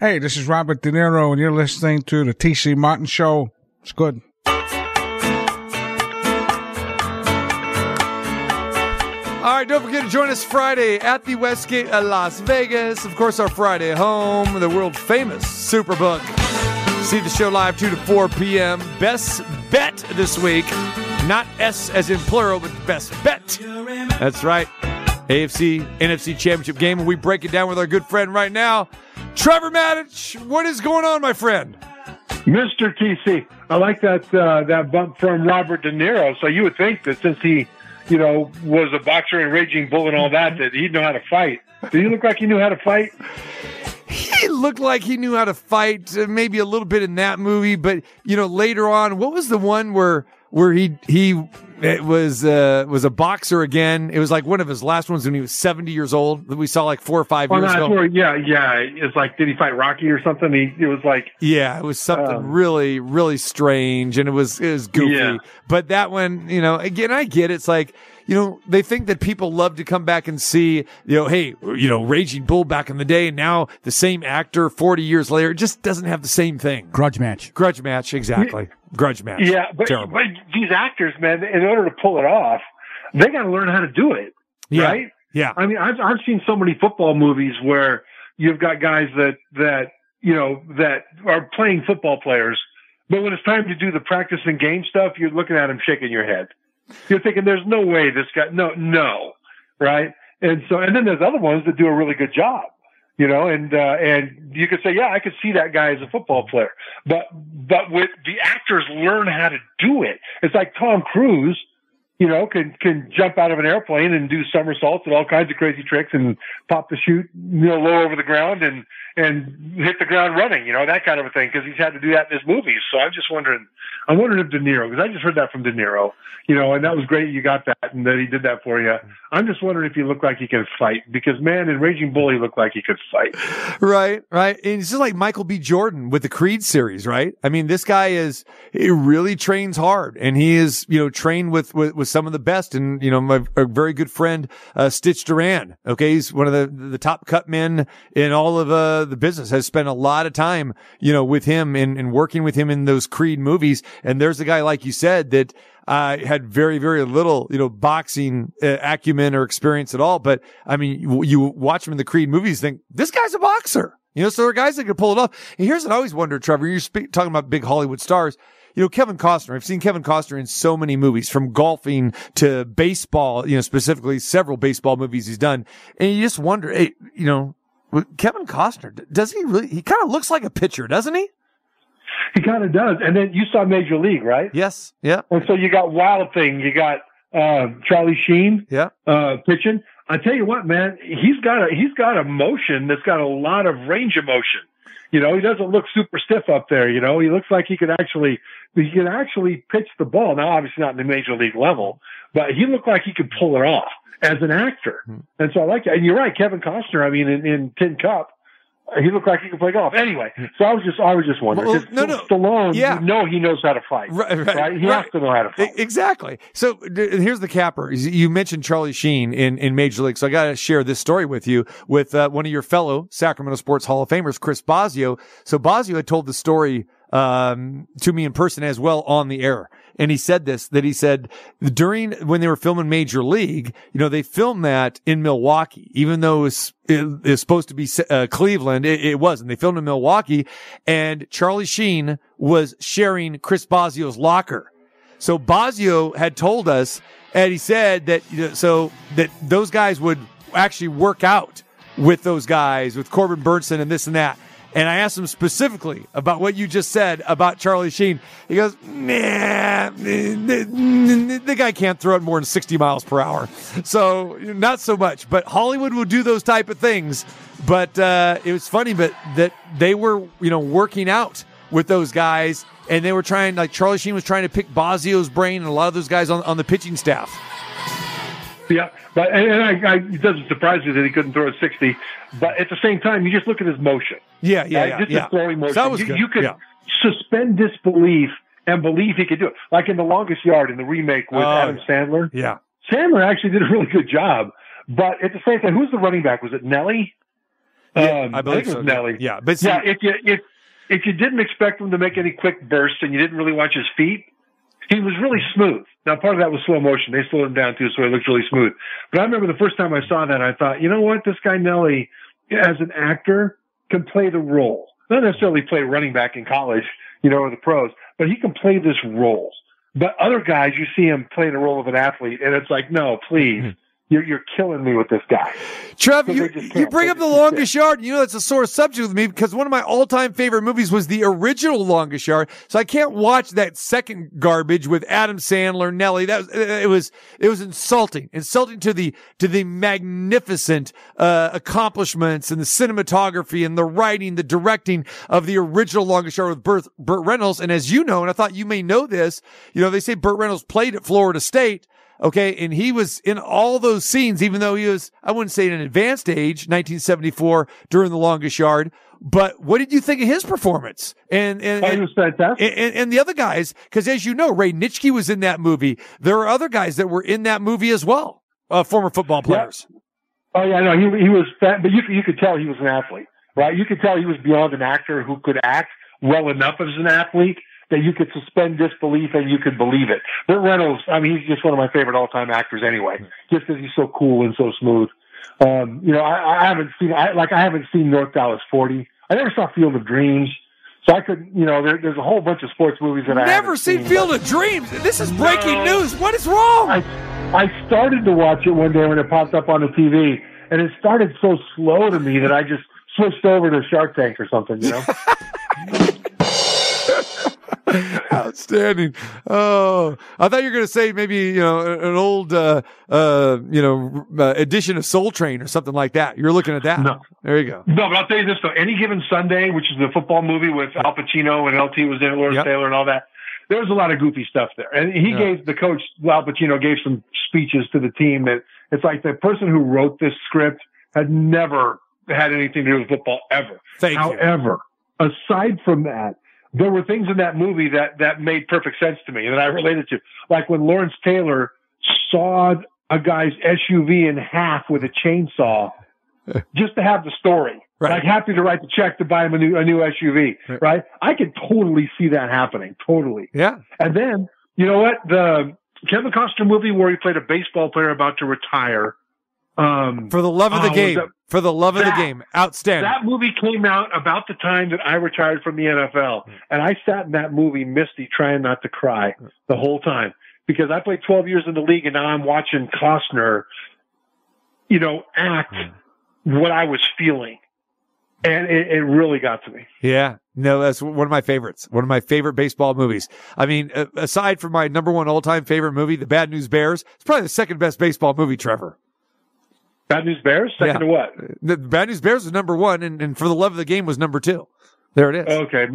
Hey, this is Robert De Niro, and you're listening to the TC Martin Show. It's good. All right, don't forget to join us Friday at the Westgate at Las Vegas. Of course, our Friday home, the world-famous Superbook. See the show live 2 to 4 p.m. Best bet this week. Not S as in plural, but best bet. That's right. AFC, NFC Championship game, and we break it down with our good friend right now, Trevor Matich. What is going on, my friend? Mr. TC, I like that bump from Robert De Niro. So you would think that since he, was a boxer and Raging Bull and all that he'd know how to fight. Did he look like he knew how to fight? He looked like he knew how to fight, maybe a little bit in that movie. But, later on, what was the one where he was a boxer again? It was like one of his last ones when he was 70 years old that we saw like 4 or 5 years ago. Sure. Yeah. It's like, did he fight Rocky or something? It was something really, really strange, and it was goofy. Yeah. But that one, again, I get it. It's like, they think that people love to come back and see, Raging Bull back in the day, and now the same actor 40 years later just doesn't have the same thing. Grudge match, exactly. Grudge match. Yeah, but these actors, man, in order to pull it off, they got to learn how to do it, right? Yeah. I mean, I've seen so many football movies where you've got guys that are playing football players, but when it's time to do the practice and game stuff, you're looking at them shaking your head. You're thinking, there's no way this guy, no, right? And so, and then there's other ones that do a really good job, and you could say, yeah, I could see that guy as a football player, but with the actors learn how to do it. It's like Tom Cruise, can jump out of an airplane and do somersaults and all kinds of crazy tricks and pop the chute, low over the ground and hit the ground running, that kind of a thing, because he's had to do that in his movies. So I'm just wondering, if De Niro, because I just heard that from De Niro, and that was great you got that and that he did that for you. I'm just wondering if he looked like he could fight, because, man, in Raging Bull, he looked like he could fight. Right. And it's just like Michael B. Jordan with the Creed series, right? I mean, this guy he really trains hard, and he is, trained with some of the best. And, my very good friend, Stitch Duran. Okay. He's one of the top cut men in all of, the business, has spent a lot of time, with him and working with him in those Creed movies. And there's a guy, like you said, that, had very, very little, boxing acumen or experience at all. But I mean, you watch him in the Creed movies, think this guy's a boxer, so there are guys that can pull it off. And here's what I always wonder, Trevor, you're talking about big Hollywood stars. Kevin Costner, I've seen Kevin Costner in so many movies, from golfing to baseball, specifically several baseball movies he's done. And you just wonder, hey, Kevin Costner, does he really? He kind of looks like a pitcher, doesn't he? He kind of does. And then you saw Major League, right? Yes. Yeah. And so you got Wild Thing. You got Charlie Sheen. Yeah. Pitching. I tell you what, man, he's got a motion that's got a lot of range of motion. He doesn't look super stiff up there. He looks like he could actually pitch the ball. Now, obviously not in the Major League level, but he looked like he could pull it off as an actor. And so I like that. And you're right, Kevin Costner, I mean, in Tin Cup, he looked like he could play golf. Anyway, so I was just wondering. Well, no. Stallone, he knows how to fight. Right? He has to know how to fight. Exactly. So here's the capper. You mentioned Charlie Sheen in Major League, so I got to share this story with you with one of your fellow Sacramento Sports Hall of Famers, Chris Bosio. So Bosio had told the story to me in person as well on the air. And he said this, that he said when they were filming Major League, they filmed that in Milwaukee, even though it was supposed to be Cleveland. It wasn't. They filmed in Milwaukee, and Charlie Sheen was sharing Chris Bosio's locker. So Bosio had told us, and he said that, so that those guys would actually work out with those guys, with Corbin Burnson and this and that. And I asked him specifically about what you just said about Charlie Sheen. He goes, nah, the guy can't throw it more than 60 miles per hour. So not so much. But Hollywood will do those type of things. But it was funny, but that they were, working out with those guys. And they were trying, like Charlie Sheen was trying to pick Bosio's brain and a lot of those guys on the pitching staff. Yeah, but it doesn't surprise me that he couldn't throw a 60. But at the same time, you just look at his motion. Yeah. Just his throwing motion. That was good. You could suspend disbelief and believe he could do it. Like in The Longest Yard, in the remake with Adam Sandler. Yeah. Sandler actually did a really good job. But at the same time, who's the running back? Was it Nelly? Yeah, I believe so. Nelly. Yeah, but see, yeah, if you didn't expect him to make any quick bursts and you didn't really watch his feet, he was really smooth. Now, part of that was slow motion. They slowed him down, too, so he looked really smooth. But I remember the first time I saw that, I thought, you know what? This guy, Nelly, as an actor, can play the role. Not necessarily play running back in college, you know, or the pros, but he can play this role. But other guys, you see him playing the role of an athlete, and it's like, no, please. Mm-hmm. You're killing me with this guy. Trev, you bring up The Longest Yard. You know, that's a sore subject with me because one of my all-time favorite movies was the original Longest Yard. So I can't watch that second garbage with Adam Sandler, Nelly. That was, it was insulting to the magnificent, accomplishments and the cinematography and the writing, the directing of the original Longest Yard with Burt Reynolds. And as you know, and I thought you may know this, you know, they say Burt Reynolds played at Florida State. Okay, and he was in all those scenes, even though he was, I wouldn't say in an advanced age, 1974, during The Longest Yard. But what did you think of his performance? And he was fantastic. And the other guys, because as you know, Ray Nitschke was in that movie. There are other guys that were in that movie as well, former football players. Yeah. Oh, yeah, no, he was fat, but you could tell he was an athlete, right? You could tell he was beyond an actor who could act well enough as an athlete that you could suspend disbelief and you could believe it. Burt Reynolds, I mean, he's just one of my favorite all-time actors anyway, just because he's so cool and so smooth. You know, I haven't seen North Dallas 40. I never saw Field of Dreams. So I could, you know, there's a whole bunch of sports movies that I never seen. Field of Dreams. This is breaking news. What is wrong? I started to watch it one day when it popped up on the TV, and it started so slow to me that I just switched over to Shark Tank or something, you know? Outstanding. Oh, I thought you were going to say maybe, you know, an old, edition of Soul Train or something like that. You're looking at that. No. There you go. No, but I'll tell you this, though. Any Given Sunday, which is the football movie with Al Pacino and LT was in, Lawrence Taylor and all that, there was a lot of goofy stuff there. And he gave the coach, Al Pacino, gave some speeches to the team that it's like the person who wrote this script had never had anything to do with football ever. However, aside from that, there were things in that movie that made perfect sense to me and that I related to. Like when Lawrence Taylor sawed a guy's SUV in half with a chainsaw just to have the story. Right. Like happy to write the check to buy him a new SUV, right? I could totally see that happening. Totally. Yeah. And then, you know what? The Kevin Costner movie where he played a baseball player about to retire. For the Love of the Game. For the Love of the Game. Outstanding. That movie came out about the time that I retired from the NFL. And I sat in that movie, misty, trying not to cry the whole time. Because I played 12 years in the league, and now I'm watching Costner, you know, act what I was feeling. And it really got to me. Yeah. No, that's one of my favorites. One of my favorite baseball movies. I mean, aside from my number one all-time favorite movie, The Bad News Bears, it's probably the second best baseball movie, Trevor. Bad News Bears? Second to what? The Bad News Bears was number one, and For the Love of the Game was number two. There it is. Okay.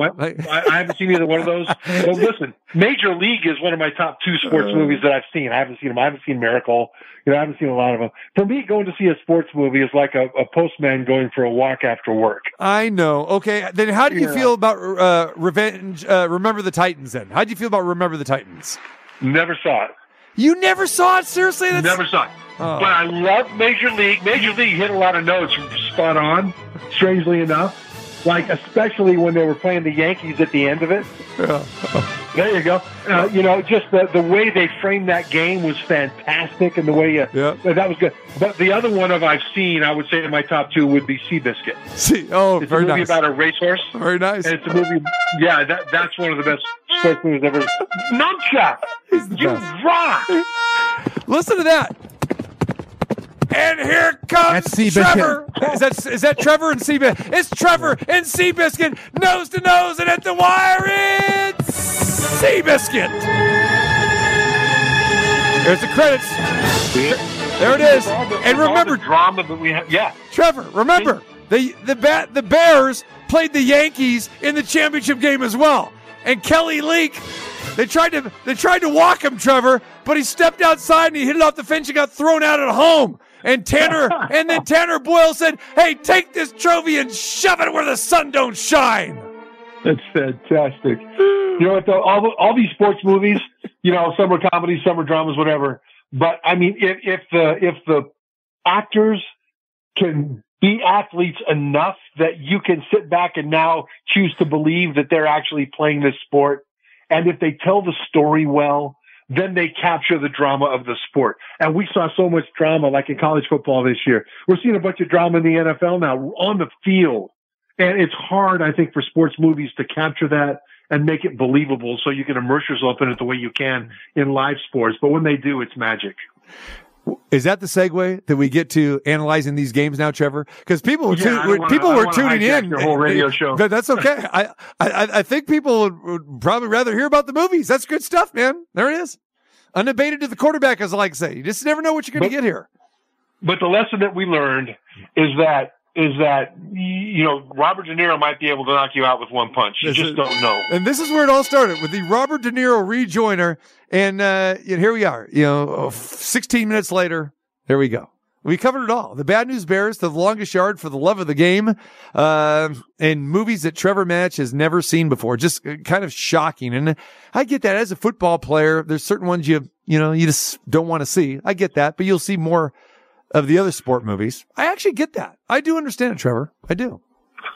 I haven't seen either one of those. Well, listen, Major League is one of my top two sports movies that I've seen. I haven't seen them. I haven't seen Miracle. You know, I haven't seen a lot of them. For me, going to see a sports movie is like a postman going for a walk after work. I know. Okay. Then how do you feel about Remember the Titans then? How do you feel about Remember the Titans? Never saw it. You never saw it? Seriously? Never saw it. Oh. But I love Major League. Major League hit a lot of notes spot on, strangely enough. Like, especially when they were playing the Yankees at the end of it. Yeah. There you go. You know, just the way they framed that game was fantastic, and the way that was good. But the other one I've seen, I would say in my top two, would be Seabiscuit. It's very nice. It's a movie about a racehorse. Very nice. And it's a movie, that's one of the best sports movies ever. Nunchuck! You rock! Listen to that. And here comes Trevor. Is that Trevor and Seabiscuit? It's Trevor and Seabiscuit, nose to nose, and at the wire it's Seabiscuit. There's the credits. There it is. And remember, drama that we have. Yeah, Trevor. Remember, the Bears played the Yankees in the championship game as well, and Kelly Leak. They tried to walk him, Trevor, but he stepped outside and he hit it off the fence and got thrown out at home. And Tanner Boyle said, "Hey, take this trophy and shove it where the sun don't shine." That's fantastic. You know what, though? All these sports movies, you know, some are comedies, some are dramas, whatever. But I mean, if the actors can be athletes enough that you can sit back and now choose to believe that they're actually playing this sport. And if they tell the story well, then they capture the drama of the sport. And we saw so much drama, like in college football this year. We're seeing a bunch of drama in the NFL now. We're on the field. And it's hard, I think, for sports movies to capture that and make it believable so you can immerse yourself in it the way you can in live sports. But when they do, it's magic. Is that the segue that we get to analyzing these games now, Trevor? Because people were tuning in. Your whole radio show. That's okay. I think people would probably rather hear about the movies. That's good stuff, man. There it is. Unabated to the quarterback, as I like to say. You just never know what you're going to get here. But the lesson that we learned is that you know, Robert De Niro might be able to knock you out with one punch. You just don't know. And this is where it all started with the Robert De Niro rejoiner. And here we are, 16 minutes later. There we go. We covered it all. The Bad News Bears, The Longest Yard, For the Love of the Game, and movies that Trevor Matich has never seen before. Just kind of shocking. And I get that as a football player. There's certain ones you just don't want to see. I get that, but you'll see more of the other sport movies. I actually get that. I do understand it, Trevor. I do.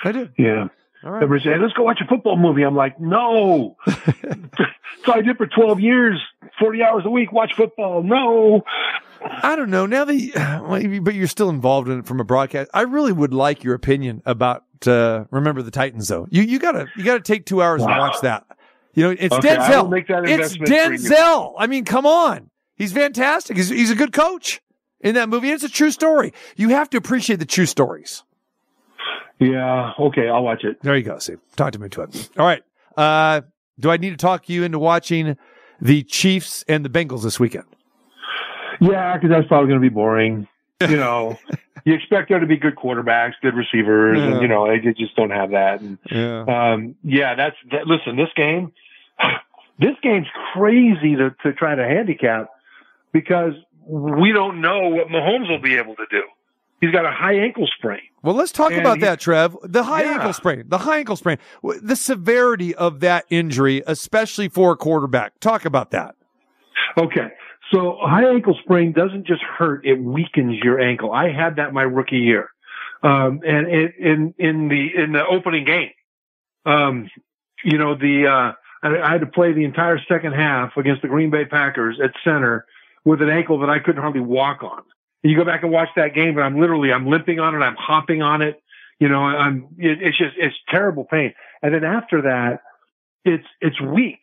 Yeah. All right. Everybody say, let's go watch a football movie. I'm like, no. So I did for 12 years, 40 hours a week, watch football. No. I don't know. But you're still involved in it from a broadcast. I really would like your opinion about Remember the Titans, though. You gotta take 2 hours and watch that. It's okay, Denzel. I will make that investment. It's Denzel. I mean, come on. He's fantastic. He's a good coach in that movie. It's a true story. You have to appreciate the true stories. Yeah. Okay. I'll watch it. There you go. See, talk to me to it. All right. Do I need to talk you into watching the Chiefs and the Bengals this weekend? Yeah, because that's probably going to be boring. You expect there to be good quarterbacks, good receivers, and they just don't have that. And, listen, this game's crazy to try to handicap because we don't know what Mahomes will be able to do. He's got a high ankle sprain. Well, let's talk about that, Trev. The high ankle sprain. The severity of that injury, especially for a quarterback. Talk about that. Okay. So a high ankle sprain doesn't just hurt. It weakens your ankle. I had that my rookie year. And in the opening game, I had to play the entire second half against the Green Bay Packers at center with an ankle that I couldn't hardly walk on. You go back and watch that game, and I'm limping on it. I'm hopping on it. It's terrible pain. And then after that, it's weak.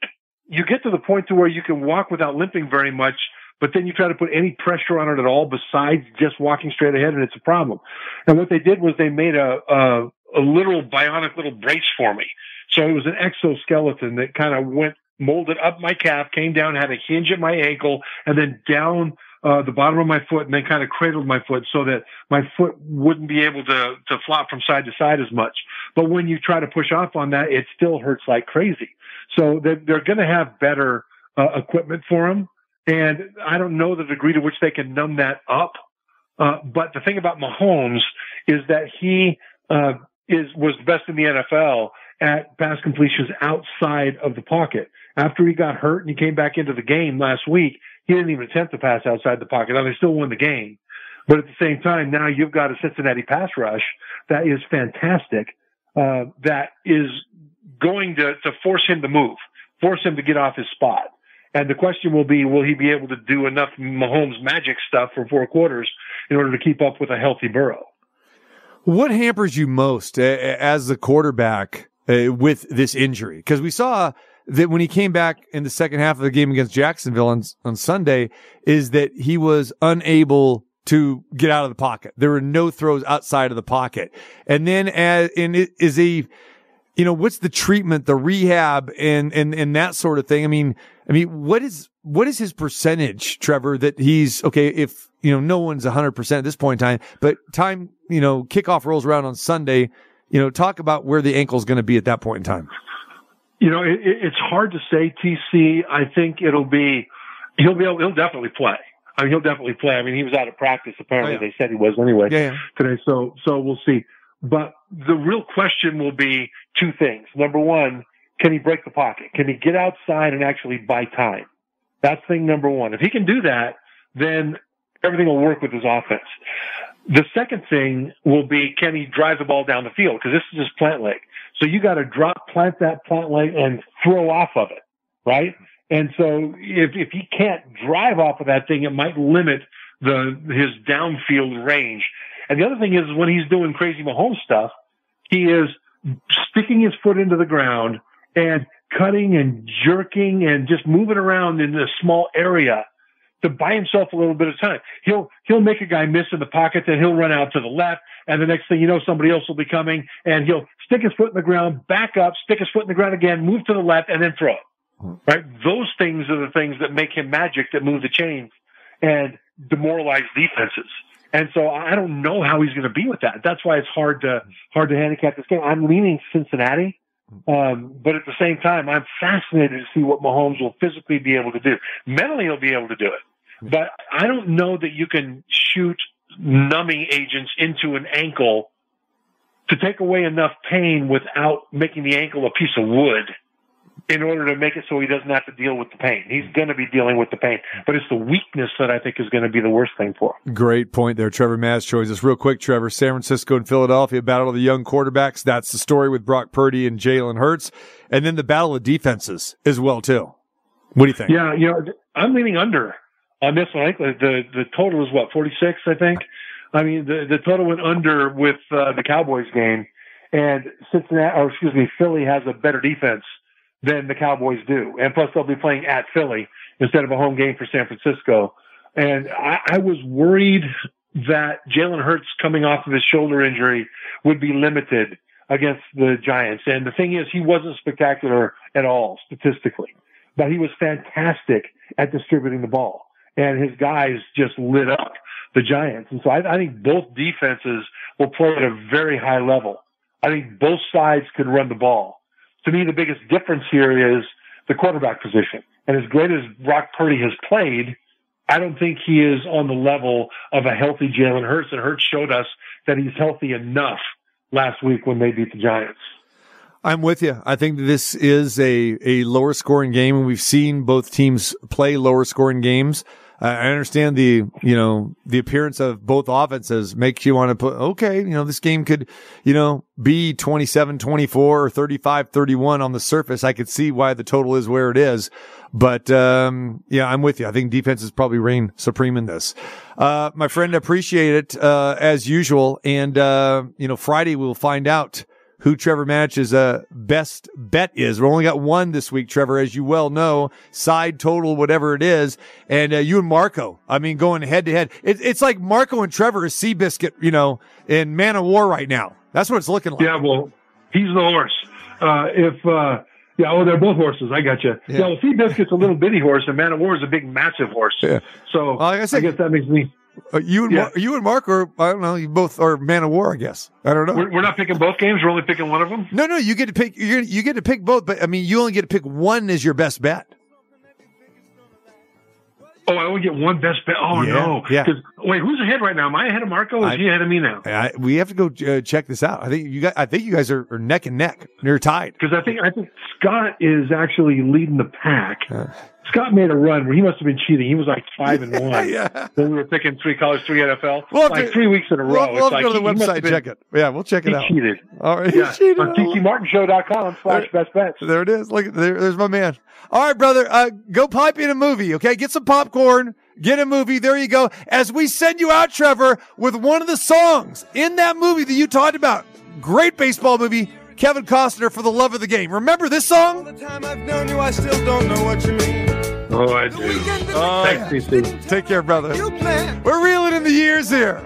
You get to the point to where you can walk without limping very much, but then you try to put any pressure on it at all besides just walking straight ahead, and it's a problem. And what they did was they made a literal bionic little brace for me. So it was an exoskeleton that kind of molded up my calf, came down, had a hinge at my ankle, and then down the bottom of my foot, and then kind of cradled my foot so that my foot wouldn't be able to flop from side to side as much. But when you try to push off on that, it still hurts like crazy. So they're going to have better equipment for them. And I don't know the degree to which they can numb that up. But the thing about Mahomes is that he was the best in the NFL at pass completions outside of the pocket. After he got hurt and he came back into the game last week, he didn't even attempt to pass outside the pocket. Now, they still won the game. But at the same time, now you've got a Cincinnati pass rush that is fantastic, that is going to force him to move, force him to get off his spot. And the question will be, will he be able to do enough Mahomes magic stuff for four quarters in order to keep up with a healthy Burrow? What hampers you most as the quarterback with this injury? Because we saw that when he came back in the second half of the game against Jacksonville on Sunday, is that he was unable to get out of the pocket. There were no throws outside of the pocket. And then what's the treatment, the rehab and that sort of thing? I mean, what is his percentage, Trevor, that he's okay? If, no one's 100% at this point in time, but kickoff rolls around on Sunday, talk about where the ankle's going to be at that point in time. It's hard to say, TC. I think he'll definitely play. He was out of practice. Apparently They said he was anyway today. So we'll see. But the real question will be two things. Number one, can he break the pocket? Can he get outside and actually buy time? That's thing number one. If he can do that, then everything will work with his offense. The second thing will be, can he drive the ball down the field? Because this is his plant leg. So you got to plant that plant leg and throw off of it, right? And so if he can't drive off of that thing, it might limit his downfield range. And the other thing is, when he's doing crazy Mahomes stuff, he is sticking his foot into the ground and cutting and jerking and just moving around in this small area to buy himself a little bit of time. He'll make a guy miss in the pocket, then he'll run out to the left, and the next thing you know, somebody else will be coming, and he'll stick his foot in the ground, back up, stick his foot in the ground again, move to the left, and then throw. Right? Those things are the things that make him magic, that move the chains and demoralize defenses. And so I don't know how he's going to be with that. That's why it's hard to handicap this game. I'm leaning Cincinnati. But at the same time, I'm fascinated to see what Mahomes will physically be able to do. Mentally, he'll be able to do it. But I don't know that you can shoot numbing agents into an ankle to take away enough pain without making the ankle a piece of wood in order to make it so he doesn't have to deal with the pain. He's going to be dealing with the pain, but it's the weakness that I think is going to be the worst thing for him. Great point there. Trevor Matich joins us. Real quick, Trevor, San Francisco and Philadelphia, battle of the young quarterbacks. That's the story with Brock Purdy and Jalen Hurts. And then the battle of defenses as well, too. What do you think? Yeah, I'm leaning under on this one. I think the total is, 46, I think? I mean, the total went under with the Cowboys game, and Philly has a better defense than the Cowboys do. And plus, they'll be playing at Philly instead of a home game for San Francisco. And I was worried that Jalen Hurts coming off of his shoulder injury would be limited against the Giants. And the thing is, he wasn't spectacular at all statistically, but he was fantastic at distributing the ball. And his guys just lit up the Giants. And so I think both defenses will play at a very high level. I think both sides could run the ball. To me, the biggest difference here is the quarterback position. And as great as Brock Purdy has played, I don't think he is on the level of a healthy Jalen Hurts. And Hurts showed us that he's healthy enough last week when they beat the Giants. I'm with you. I think this is a lower scoring game, and we've seen both teams play lower scoring games. I understand the appearance of both offenses makes you want to put, this game could, be 27-24 or 35-31 on the surface. I could see why the total is where it is. But, I'm with you. I think defenses probably reign supreme in this. My friend, appreciate it, as usual. And, Friday we'll find out who Trevor Matich's best bet is. We've only got one this week, Trevor, as you well know, side, total, whatever it is. And you and Marco, going head-to-head. It's like Marco and Trevor is Seabiscuit, in Man of War right now. That's what it's looking like. Yeah, well, he's the horse. They're both horses. I got you. Yeah, well, Seabiscuit's a little bitty horse, and Man of War is a big, massive horse. Yeah. So I guess that makes me... You and Mark, or I don't know, you both are Man of War, I guess. I don't know. We're not picking both games. We're only picking one of them. No, you get to pick. You get to pick both, but you only get to pick one as your best bet. Oh, I only get one best bet. Oh yeah, no! Yeah. Wait, who's ahead right now? Am I ahead of Marco, or is he ahead of me now? We have to go check this out. I think you guys are neck and neck. You're tied because I think Scott is actually leading the pack. Scott made a run where he must have been cheating. He was like 5-1 when we were picking 3 college, 3 NFL. We'll like 3 weeks in a row. We'll have to go to the website and check it. Yeah, we'll check it out. He cheated. All right. Yeah. He cheated. On TCMartinShow.com/best bets. There it is. Look, there's my man. All right, brother. Go pipe in a movie, okay? Get some popcorn. Get a movie. There you go. As we send you out, Trevor, with one of the songs in that movie that you talked about. Great baseball movie. Kevin Costner, For the Love of the Game. Remember this song? All the time I've known you, I still don't know what you mean. Oh, I do. Thanks, TC. Take care, brother. We're reeling in the years here.